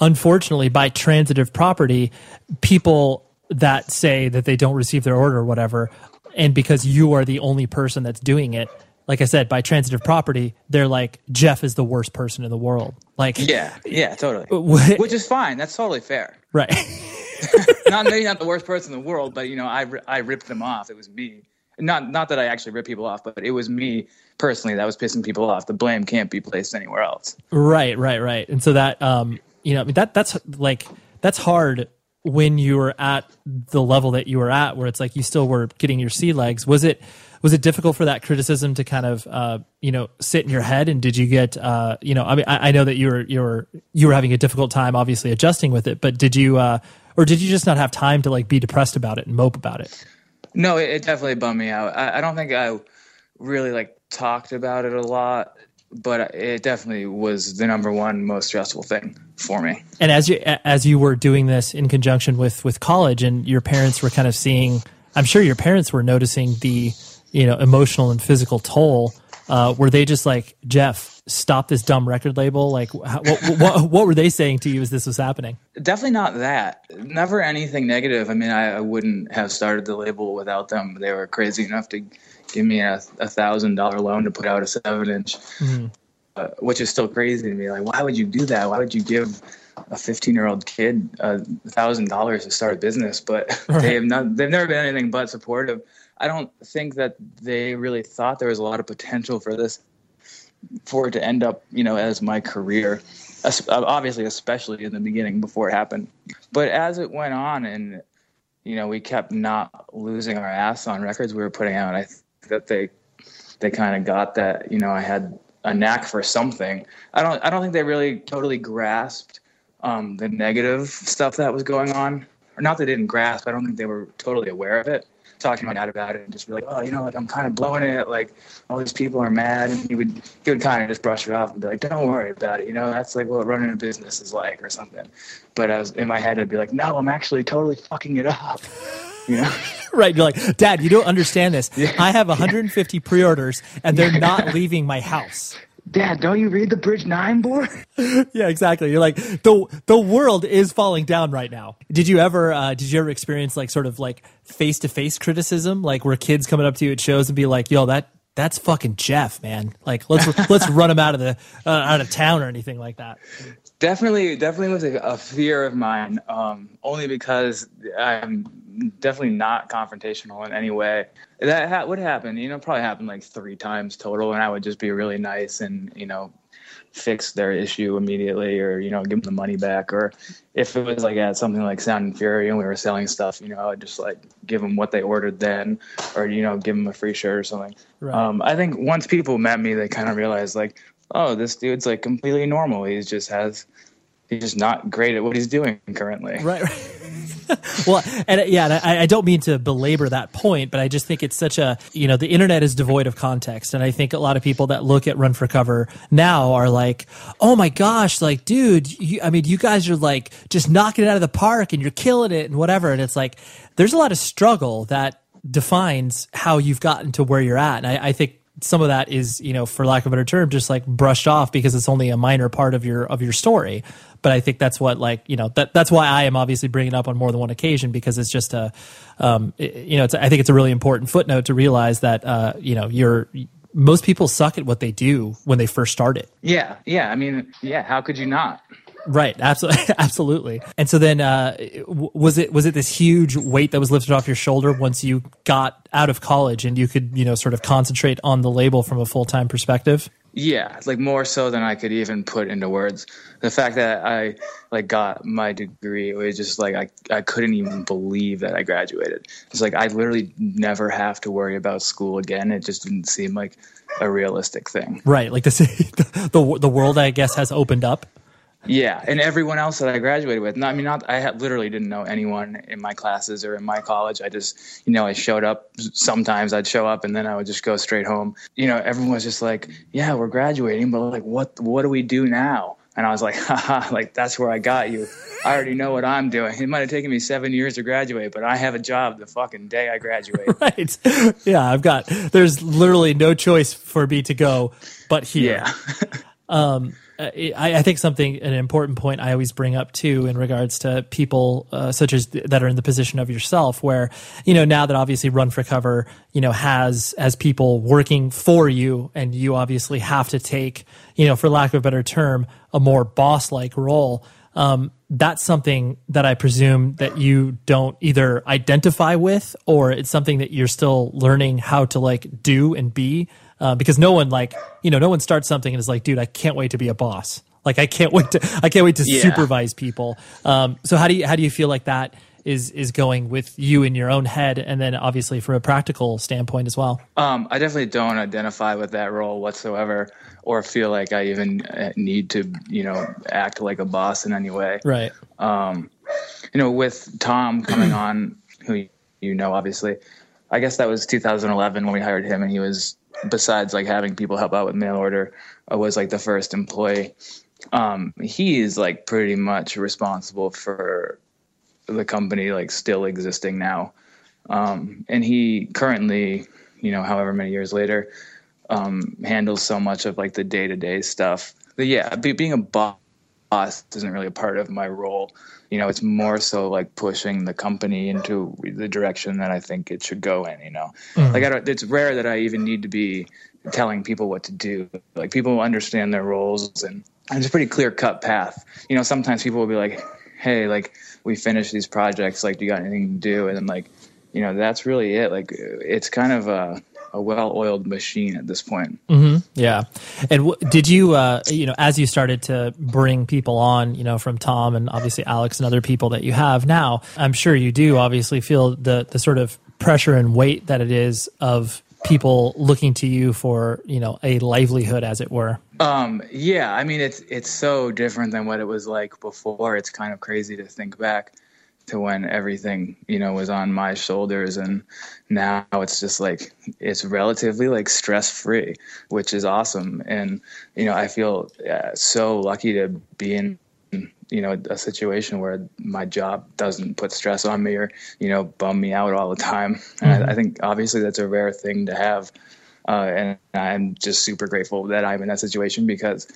Unfortunately, by transitive property, people that say that they don't receive their order or whatever, and because you are the only person that's doing it, like I said, by transitive property, they're like, Jeff is the worst person in the world. Like, yeah, yeah, totally. What? Which is fine. That's totally fair. Right. Not maybe not the worst person in the world, but you know, I I ripped them off. It was me. Not not that I actually rip people off, but it was me personally that was pissing people off. The blame can't be placed anywhere else. Right, right, right. And so that, um, you know, that that's like that's hard when you were at the level that you were at, where it's like you still were getting your sea legs. Was it was it difficult for that criticism to kind of uh, you know, sit in your head? And did you get uh, you know, I mean, I, I know that you were you were you were having a difficult time, obviously adjusting with it, but did you uh, or did you just not have time to like be depressed about it and mope about it? No, it, it definitely bummed me out. I, I don't think I really like talked about it a lot, but it definitely was the number one most stressful thing for me. And as you as you were doing this in conjunction with, with college, and your parents were kind of seeing, I'm sure your parents were noticing the, you know, emotional and physical toll. Uh, were they just like, Jeff, stop this dumb record label? Like, how, what, what, what were they saying to you as this was happening? Definitely not that. Never anything negative. I mean, I, I wouldn't have started the label without them. They were crazy enough to give me a, a thousand dollar loan to put out a seven inch, mm-hmm. uh, which is still crazy to me. Like, why would you do that? Why would you give a fifteen year old kid a thousand dollars to start a business? But right. they have not, they've never been anything but supportive. I don't think that they really thought there was a lot of potential for this, for it to end up, you know, as my career, obviously, especially in the beginning before it happened. But as it went on and, you know, we kept not losing our ass on records we were putting out, I think that they, they kind of got that, you know, I had a knack for something. I don't, I don't think they really totally grasped um, the negative stuff that was going on, or not that they didn't grasp. I don't think they were totally aware of it. Talking to my dad about it and just be like, oh, you know, like I'm kind of blowing it. Like all these people are mad. And he would, he would kind of just brush it off and be like, don't worry about it. You know, that's like what running a business is like or something. But I was in my head, I'd be like, no, I'm actually totally fucking it up. You know? Right. You're like, Dad, you don't understand this. Yeah. I have one hundred fifty yeah. pre-orders and they're not leaving my house. Dad, don't you read the Bridge Nine board? Yeah, exactly. You're like, the the world is falling down right now. Did you ever uh, did you ever experience like sort of like face to face criticism, like where kids coming up to you at shows and be like, "Yo, that that's fucking Jeff, man. Like, let's let's run him out of the uh, out of town or anything like that." Definitely, definitely was a, a fear of mine. Um, only because I'm definitely not confrontational in any way. That ha- would happen, you know, probably happened like three times total. And I would just be really nice and, you know, fix their issue immediately or, you know, give them the money back. Or if it was like at something like Sound and Fury and we were selling stuff, you know, I would just like give them what they ordered then or, you know, give them a free shirt or something. Right. Um, I think once people met me, they kind of realized like, oh, this dude's like completely normal. He's just has, he's just not great at what he's doing currently. Right, right. Well, and yeah, and I, I don't mean to belabor that point, but I just think it's such a, you know, the internet is devoid of context. And I think a lot of people that look at Run for Cover now are like, oh my gosh, like, dude, you, I mean, you guys are like just knocking it out of the park and you're killing it and whatever. And it's like, there's a lot of struggle that defines how you've gotten to where you're at. And I, I think some of that is, you know, for lack of a better term, just like brushed off because it's only a minor part of your, of your story. But I think that's what, like, you know, that that's why I am obviously bringing it up on more than one occasion, because it's just a, um, it, you know, it's, I think it's a really important footnote to realize that, uh, you know, you're, most people suck at what they do when they first start it. Yeah. Yeah. I mean, yeah. How could you not? Right. Absolutely. Absolutely. And so then, uh, was it, was it this huge weight that was lifted off your shoulder once you got out of college and you could, you know, sort of concentrate on the label from a full-time perspective? Yeah, like more so than I could even put into words. The fact that I like got my degree, it was just like I, I couldn't even believe that I graduated. It's like I literally never have to worry about school again. It just didn't seem like a realistic thing. Right, like the the, the world I guess has opened up. Yeah, and everyone else that I graduated with. Not, I mean, not I had, literally didn't know anyone in my classes or in my college. I just, you know, I showed up. Sometimes I'd show up and then I would just go straight home. You know, everyone was just like, yeah, we're graduating, but like, what what do we do now? And I was like, haha, like, that's where I got you. I already know what I'm doing. It might have taken me seven years to graduate, but I have a job the fucking day I graduate. Right. Yeah, I've got, there's literally no choice for me to go but here. Yeah. um, I, I think something, an important point I always bring up too in regards to people uh, such as th- that are in the position of yourself where, you know, now that obviously Run for Cover, you know, has as people working for you, and you obviously have to take, you know, for lack of a better term, a more boss-like role. Um, that's something that I presume that you don't either identify with, or it's something that you're still learning how to like do and be, uh, because no one like, you know, no one starts something and is like, dude, I can't wait to be a boss. Like, I can't wait to, I can't wait to yeah. supervise people. Um, so how do you, how do you feel like that is, is going with you in your own head? And then obviously from a practical standpoint as well. Um, I definitely don't identify with that role whatsoever, or feel like I even need to, you know, act like a boss in any way. Right. Um, you know, with Tom coming on, who you know, obviously, I guess that was two thousand eleven when we hired him, and he was, besides like having people help out with mail order, uh, was like the first employee. Um, he is like pretty much responsible for the company like still existing now. Um, and he currently, you know, however many years later, um, handles so much of like the day-to-day stuff. But yeah, be, being a boss isn't really a part of my role. You know, it's more so like pushing the company into the direction that I think it should go in, you know, mm-hmm. like I don't, it's rare that I even need to be telling people what to do. Like, people understand their roles, and, and it's a pretty clear cut path. You know, sometimes people will be like, hey, like, we finished these projects, like, do you got anything to do? And then like, you know, that's really it. Like, it's kind of a, a well-oiled machine at this point. Mm-hmm. Yeah. And w- did you, uh, you know, as you started to bring people on, you know, from Tom and obviously Alex and other people that you have now, I'm sure you do obviously feel the, the sort of pressure and weight that it is of people looking to you for, you know, a livelihood, as it were. Um, yeah. I mean, it's, it's so different than what it was like before. It's kind of crazy to think back to when everything, you know, was on my shoulders, and now it's just like, it's relatively like stress free, which is awesome. And, you know, I feel uh, so lucky to be in, you know, a situation where my job doesn't put stress on me or, you know, bum me out all the time. And mm-hmm. I, I think obviously that's a rare thing to have. Uh, and I'm just super grateful that I'm in that situation, because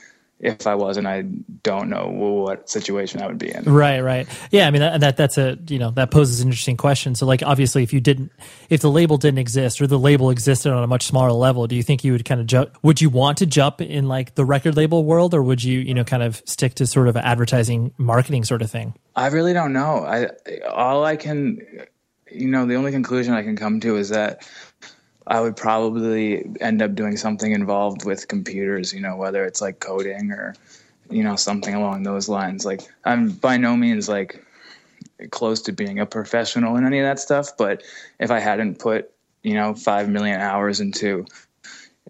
if I wasn't, I don't know what situation I would be in. Right, right. Yeah, I mean, that, that that's a, you know, that poses an interesting question. So, like, obviously, if you didn't, if the label didn't exist, or the label existed on a much smaller level, do you think you would kind of jump, would you want to jump in, like, the record label world, or would you, you know, kind of stick to sort of advertising, marketing sort of thing? I really don't know. I all I can, you know, the only conclusion I can come to is that I would probably end up doing something involved with computers, you know, whether it's like coding or, you know, something along those lines. Like, I'm by no means like close to being a professional in any of that stuff, but if I hadn't put, you know, five million hours into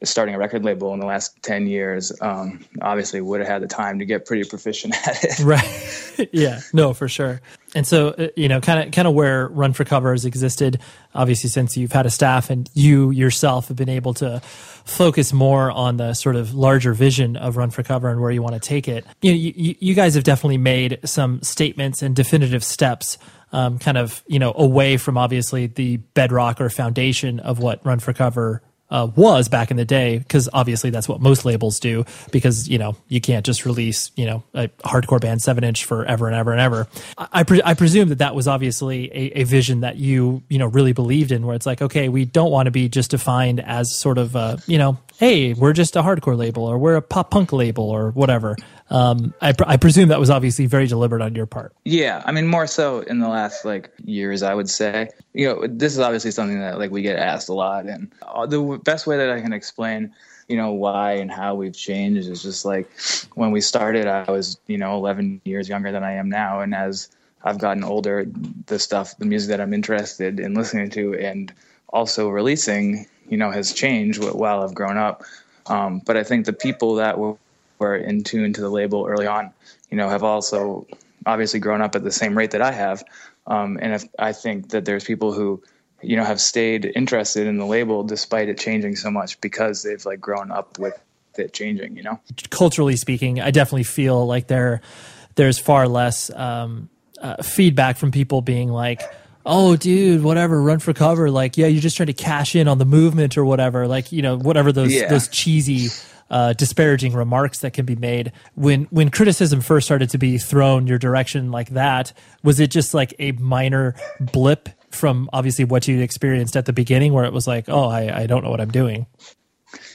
starting a record label in the last ten years, um, obviously would have had the time to get pretty proficient at it. Right. Yeah, no, for sure. And so, you know, kind of, kind of where Run for Cover has existed, obviously, since you've had a staff and you yourself have been able to focus more on the sort of larger vision of Run for Cover and where you want to take it. You know, you, you guys have definitely made some statements and definitive steps, um, kind of, you know, away from obviously the bedrock or foundation of what Run for Cover Uh, was back in the day, because obviously that's what most labels do, because, you know, you can't just release, you know, a hardcore band seven inch forever and ever and ever. I pre- I presume that that was obviously a, a vision that you, you know, really believed in, where it's like, okay, we don't want to be just defined as sort of, uh, you know, hey, we're just a hardcore label, or we're a pop punk label, or whatever. Um, I, pr- I presume that was obviously very deliberate on your part. Yeah. I mean, more so in the last like years, I would say, you know, this is obviously something that like we get asked a lot, and the best way that I can explain, you know, why and how we've changed is just like, when we started, I was, you know, eleven years younger than I am now. And as I've gotten older, the stuff, the music that I'm interested in listening to and also releasing, you know, has changed while I've grown up. Um, but I think the people that were were in tune to the label early on, you know, have also obviously grown up at the same rate that I have. Um, and if, I think that there's people who, you know, have stayed interested in the label despite it changing so much because they've like grown up with it changing, you know? Culturally speaking, I definitely feel like there, there's far less um, uh, feedback from people being like, oh, dude, whatever, Run For Cover. Like, yeah, you're just trying to cash in on the movement or whatever. Like, you know, whatever those yeah. those cheesy, uh, disparaging remarks that can be made. When when criticism first started to be thrown your direction like that, was it just like a minor blip from obviously what you'd experienced at the beginning where it was like, oh, I, I don't know what I'm doing?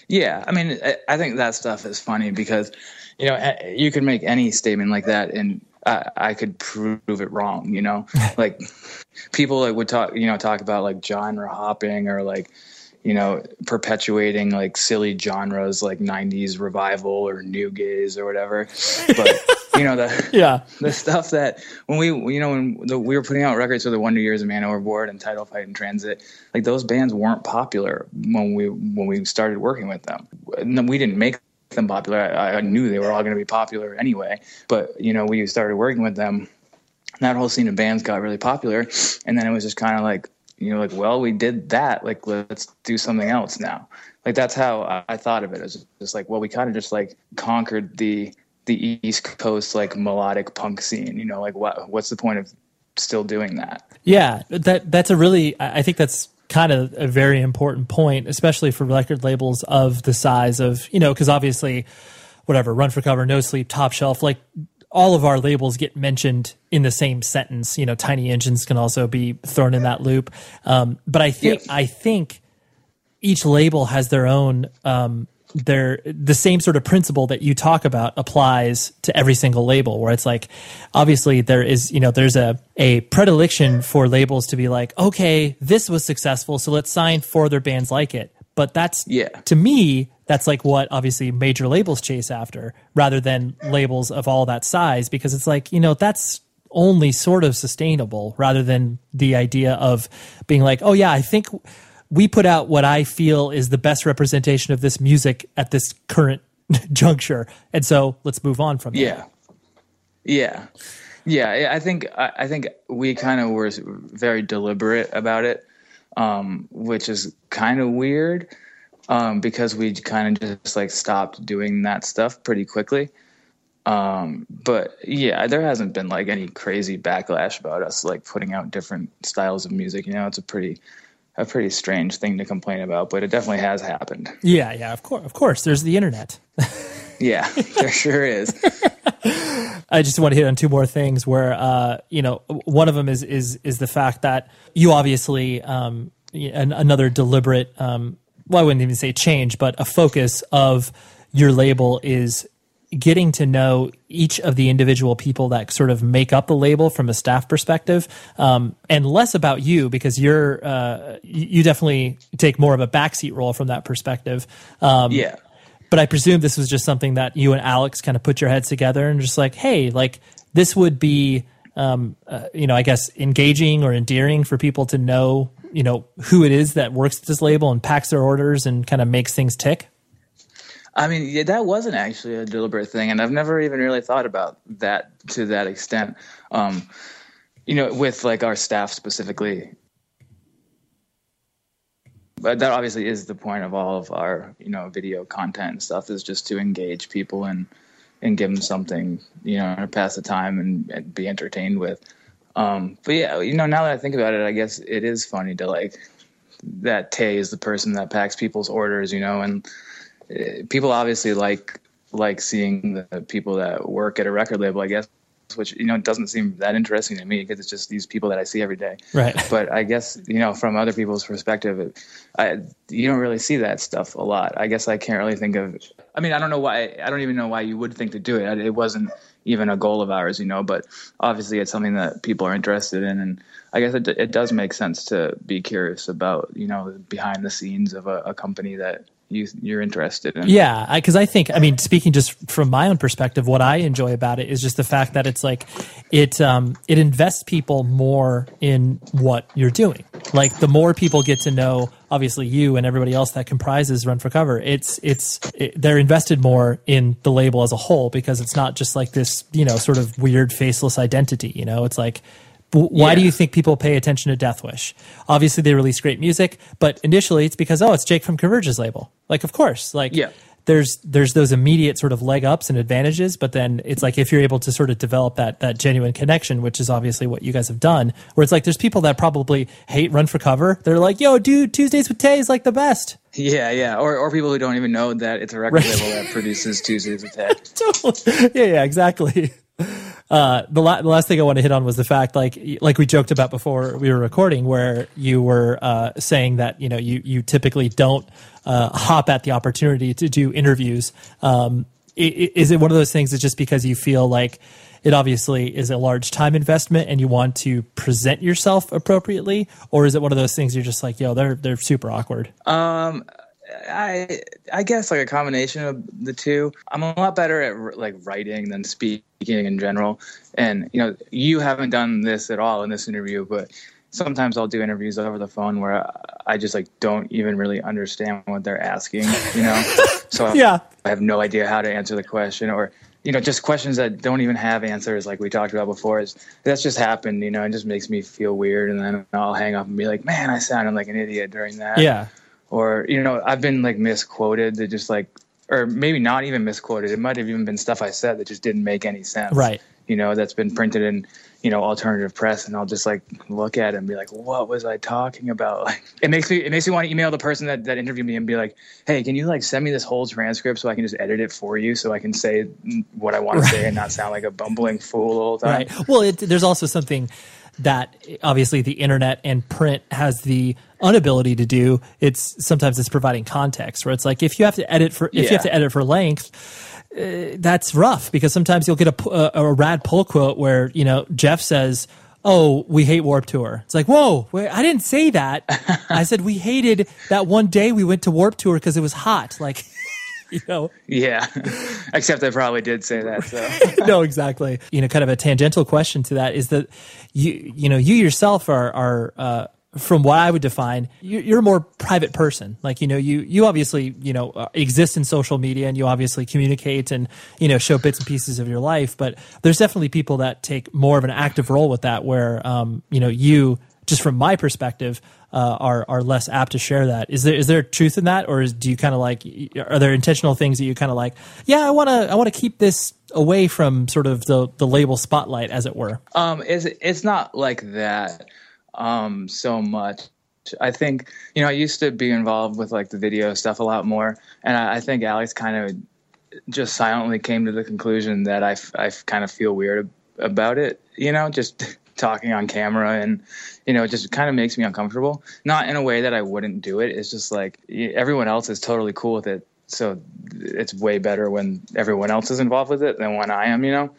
Yeah, I mean, I, I think that stuff is funny because, you know, you can make any statement like that and I, I could prove it wrong, you know? Like, people like would talk, you know, talk about like genre hopping or like, you know, perpetuating like silly genres like nineties revival or new gaze or whatever. But, you know, the yeah. the stuff that when we, you know, when the, we were putting out records for the Wonder Years of Man Overboard and Title Fight and Transit, like those bands weren't popular when we when we started working with them. We didn't make them popular. I, I knew they were all going to be popular anyway. But, you know, we started working with them. That whole scene of bands got really popular. And then it was just kind of like, you know, like, well, we did that. Like, let's do something else now. Like, that's how I, I thought of it. It was just, just like, well, we kind of just like conquered the the East Coast, like melodic punk scene, you know, like what what's the point of still doing that? Yeah, that that's a really, I think that's kind of a very important point, especially for record labels of the size of, you know, because obviously whatever, Run For Cover, No Sleep, Top Shelf, like all of our labels get mentioned in the same sentence. You know, Tiny Engines can also be thrown in that loop. Um, but I think yeah. I think each label has their own um, their the same sort of principle that you talk about applies to every single label. Where it's like, obviously there is, you know, there's a a predilection for labels to be like, okay, this was successful, so let's sign further bands like it. But that's yeah. to me. That's like what obviously major labels chase after rather than labels of all that size, because it's like, you know, that's only sort of sustainable rather than the idea of being like, oh yeah, I think we put out what I feel is the best representation of this music at this current juncture. And so let's move on from yeah. there. Yeah. Yeah. I think, I think we kind of were very deliberate about it, um, which is kind of weird. Um, because we kind of just like stopped doing that stuff pretty quickly. Um, but yeah, there hasn't been like any crazy backlash about us like putting out different styles of music. You know, it's a pretty, a pretty strange thing to complain about, but it definitely has happened. Yeah, yeah, of course, of course. There's the internet. Yeah, there sure is. I just want to hit on two more things. Where uh, you know, one of them is is is the fact that you obviously um, another deliberate. Um, Well, I wouldn't even say change, but a focus of your label is getting to know each of the individual people that sort of make up the label from a staff perspective, um, and less about you because you're uh, you definitely take more of a backseat role from that perspective. Um, yeah. But I presume this was just something that you and Alex kind of put your heads together and just like, hey, like this would be, um, uh, you know, I guess engaging or endearing for people to know, you know, who it is that works at this label and packs their orders and kind of makes things tick? I mean, yeah, that wasn't actually a deliberate thing. And I've never even really thought about that to that extent. Um, you know, with like our staff specifically, but that obviously is the point of all of our, you know, video content and stuff is just to engage people and, and give them something, you know, to pass the time and, and be entertained with. Um, but yeah, you know, now that I think about it, I guess it is funny to like that Tay is the person that packs people's orders, you know, and uh, people obviously like, like seeing the people that work at a record label, I guess, which, you know, doesn't seem that interesting to me because it's just these people that I see every day. Right. But I guess, you know, from other people's perspective, it, I, you don't really see that stuff a lot. I guess I can't really think of, I mean, I don't know why, I don't even know why you would think to do it. It wasn't even a goal of ours, you know, but obviously it's something that people are interested in. And I guess it, it does make sense to be curious about, you know, behind the scenes of a, a company that you, you're interested in. Yeah. I, Cause I think, I mean, speaking just from my own perspective, what I enjoy about it is just the fact that it's like, it, um, it invests people more in what you're doing. Like the more people get to know obviously you and everybody else that comprises Run For Cover, it's it's it, they're invested more in the label as a whole, because it's not just like this, you know, sort of weird faceless identity. You know, it's like, why yeah. do you think people pay attention to Deathwish? Obviously, they release great music, but initially it's because, oh, it's Jake from Converge's label. Like, of course, like yeah. there's there's those immediate sort of leg ups and advantages, but then it's like, if you're able to sort of develop that that genuine connection, which is obviously what you guys have done, where it's like there's people that probably hate Run For Cover. They're like, yo, dude, Tuesdays with Tay is like the best. Yeah, yeah, or or people who don't even know that it's a record right. label that produces Tuesdays with Tay. Totally. Yeah, yeah, exactly. Uh, the, la- the last thing I want to hit on was the fact, like, like we joked about before we were recording, where you were uh, saying that, you know, you, you typically don't uh, hop at the opportunity to do interviews. Um, is it one of those things that just because you feel like it obviously is a large time investment and you want to present yourself appropriately, or is it one of those things you're just like, yo, they're they're super awkward? Um. I I guess like a combination of the two. I'm a lot better at like writing than speaking in general. And, you know, you haven't done this at all in this interview, but sometimes I'll do interviews over the phone where I just like don't even really understand what they're asking, you know? So yeah. I have no idea how to answer the question, or, you know, just questions that don't even have answers, like we talked about before. It's, that's just happened, you know, it just makes me feel weird. And then I'll hang up and be like, man, I sounded like an idiot during that. Yeah. Or, you know, I've been like misquoted that just like, or maybe not even misquoted. It might have even been stuff I said that just didn't make any sense. Right. You know, that's been printed in, you know, alternative press, and I'll just like look at it and be like, what was I talking about? Like, it makes me, it makes me want to email the person that, that interviewed me and be like, hey, can you like send me this whole transcript so I can just edit it for you, so I can say what I want right. to say and not sound like a bumbling fool the whole time. Right. Well, it, there's also something that obviously the internet and print has the inability to do. It's sometimes it's providing context, where it's like, if you have to edit for, if yeah. you have to edit for length, uh, that's rough, because sometimes you'll get a, a, a rad pull quote where, you know, Jeff says, oh, we hate Warped Tour. It's like, whoa, wait, I didn't say that. I said, we hated that one day we went to Warped Tour because it was hot. Like, you know, yeah, except I probably did say that. So. No, exactly. You know, kind of a tangential question to that is that you, you know, you yourself are, are, uh, from what I would define, you're a more private person. Like, you know, you, you obviously, you know, exist in social media, and you obviously communicate and, you know, show bits and pieces of your life, but there's definitely people that take more of an active role with that, where, um, you know, you, just from my perspective, uh, are are less apt to share that. Is there is there truth in that, or is, do you kind of like, are there intentional things that you kind of like? Yeah, I want to I want to keep this away from sort of the the label spotlight, as it were. Um, it's it's not like that um, so much. I think, you know, I used to be involved with like the video stuff a lot more, and I, I think Alex kind of just silently came to the conclusion that I I kind of feel weird about it. You know, just. Talking on camera, and, you know, it just kind of makes me uncomfortable. Not in a way that I wouldn't do it. It's just like everyone else is totally cool with it, so it's way better when everyone else is involved with it than when I am, you know.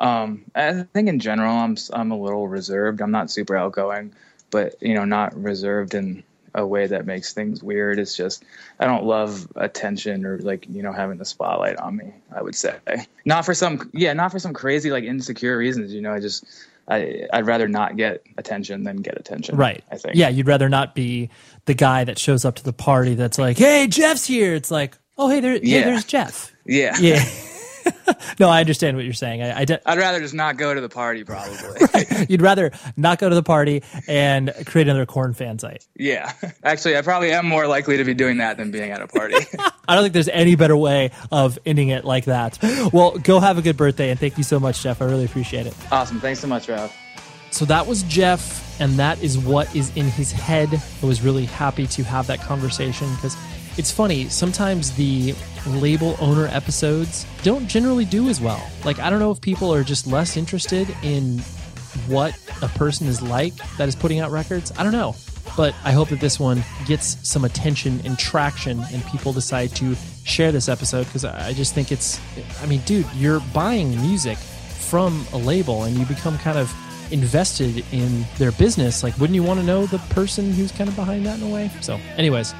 Um, I think in general, I'm I'm a little reserved. I'm not super outgoing, but, you know, not reserved in a way that makes things weird. It's just, I don't love attention, or like, you know, having the spotlight on me, I would say. Not for some, yeah, not for some crazy, like, insecure reasons, you know. I just, I, I'd rather not get attention than get attention. Right. I think. Yeah, you'd rather not be the guy that shows up to the party that's like, hey, Jeff's here. It's like, oh, hey, there, yeah. hey there's Jeff. Yeah. Yeah. No, I understand what you're saying. I, I de- I'd rather just not go to the party, probably. Right. You'd rather not go to the party and create another Korn fan site. Yeah. Actually, I probably am more likely to be doing that than being at a party. I don't think there's any better way of ending it like that. Well, go have a good birthday, and thank you so much, Jeff. I really appreciate it. Awesome. Thanks so much, Ralph. So that was Jeff, and that is what is in his head. I was really happy to have that conversation, because it's funny, sometimes the label owner episodes don't generally do as well. Like, I don't know if people are just less interested in what a person is like that is putting out records. I don't know. But I hope that this one gets some attention and traction, and people decide to share this episode, because I just think it's, I mean, dude, you're buying music from a label, and you become kind of invested in their business. Like, wouldn't you want to know the person who's kind of behind that in a way? So anyways,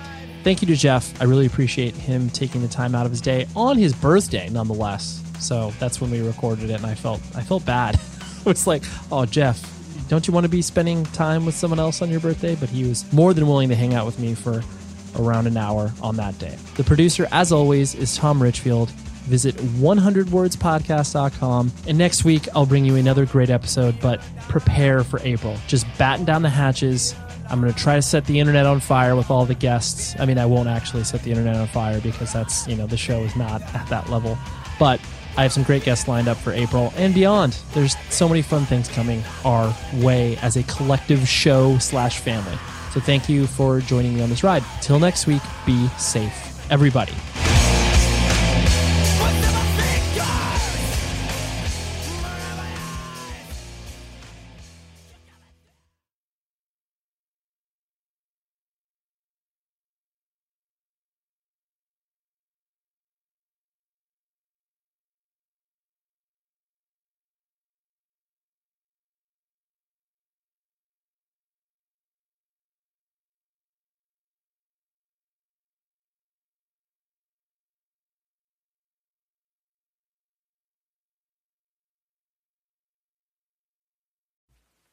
thank you to Jeff. I really appreciate him taking the time out of his day on his birthday, nonetheless. So that's when we recorded it, and I felt I felt bad. It's like, oh, Jeff, don't you want to be spending time with someone else on your birthday? But he was more than willing to hang out with me for around an hour on that day. The producer, as always, is Tom Richfield. Visit one hundred words podcast dot com. And next week, I'll bring you another great episode, but prepare for April. Just batten down the hatches. I'm going to try to set the internet on fire with all the guests. I mean, I won't actually set the internet on fire because that's, you know, the show is not at that level. But I have some great guests lined up for April and beyond. There's so many fun things coming our way as a collective show slash family. So thank you for joining me on this ride. Till next week, be safe, everybody.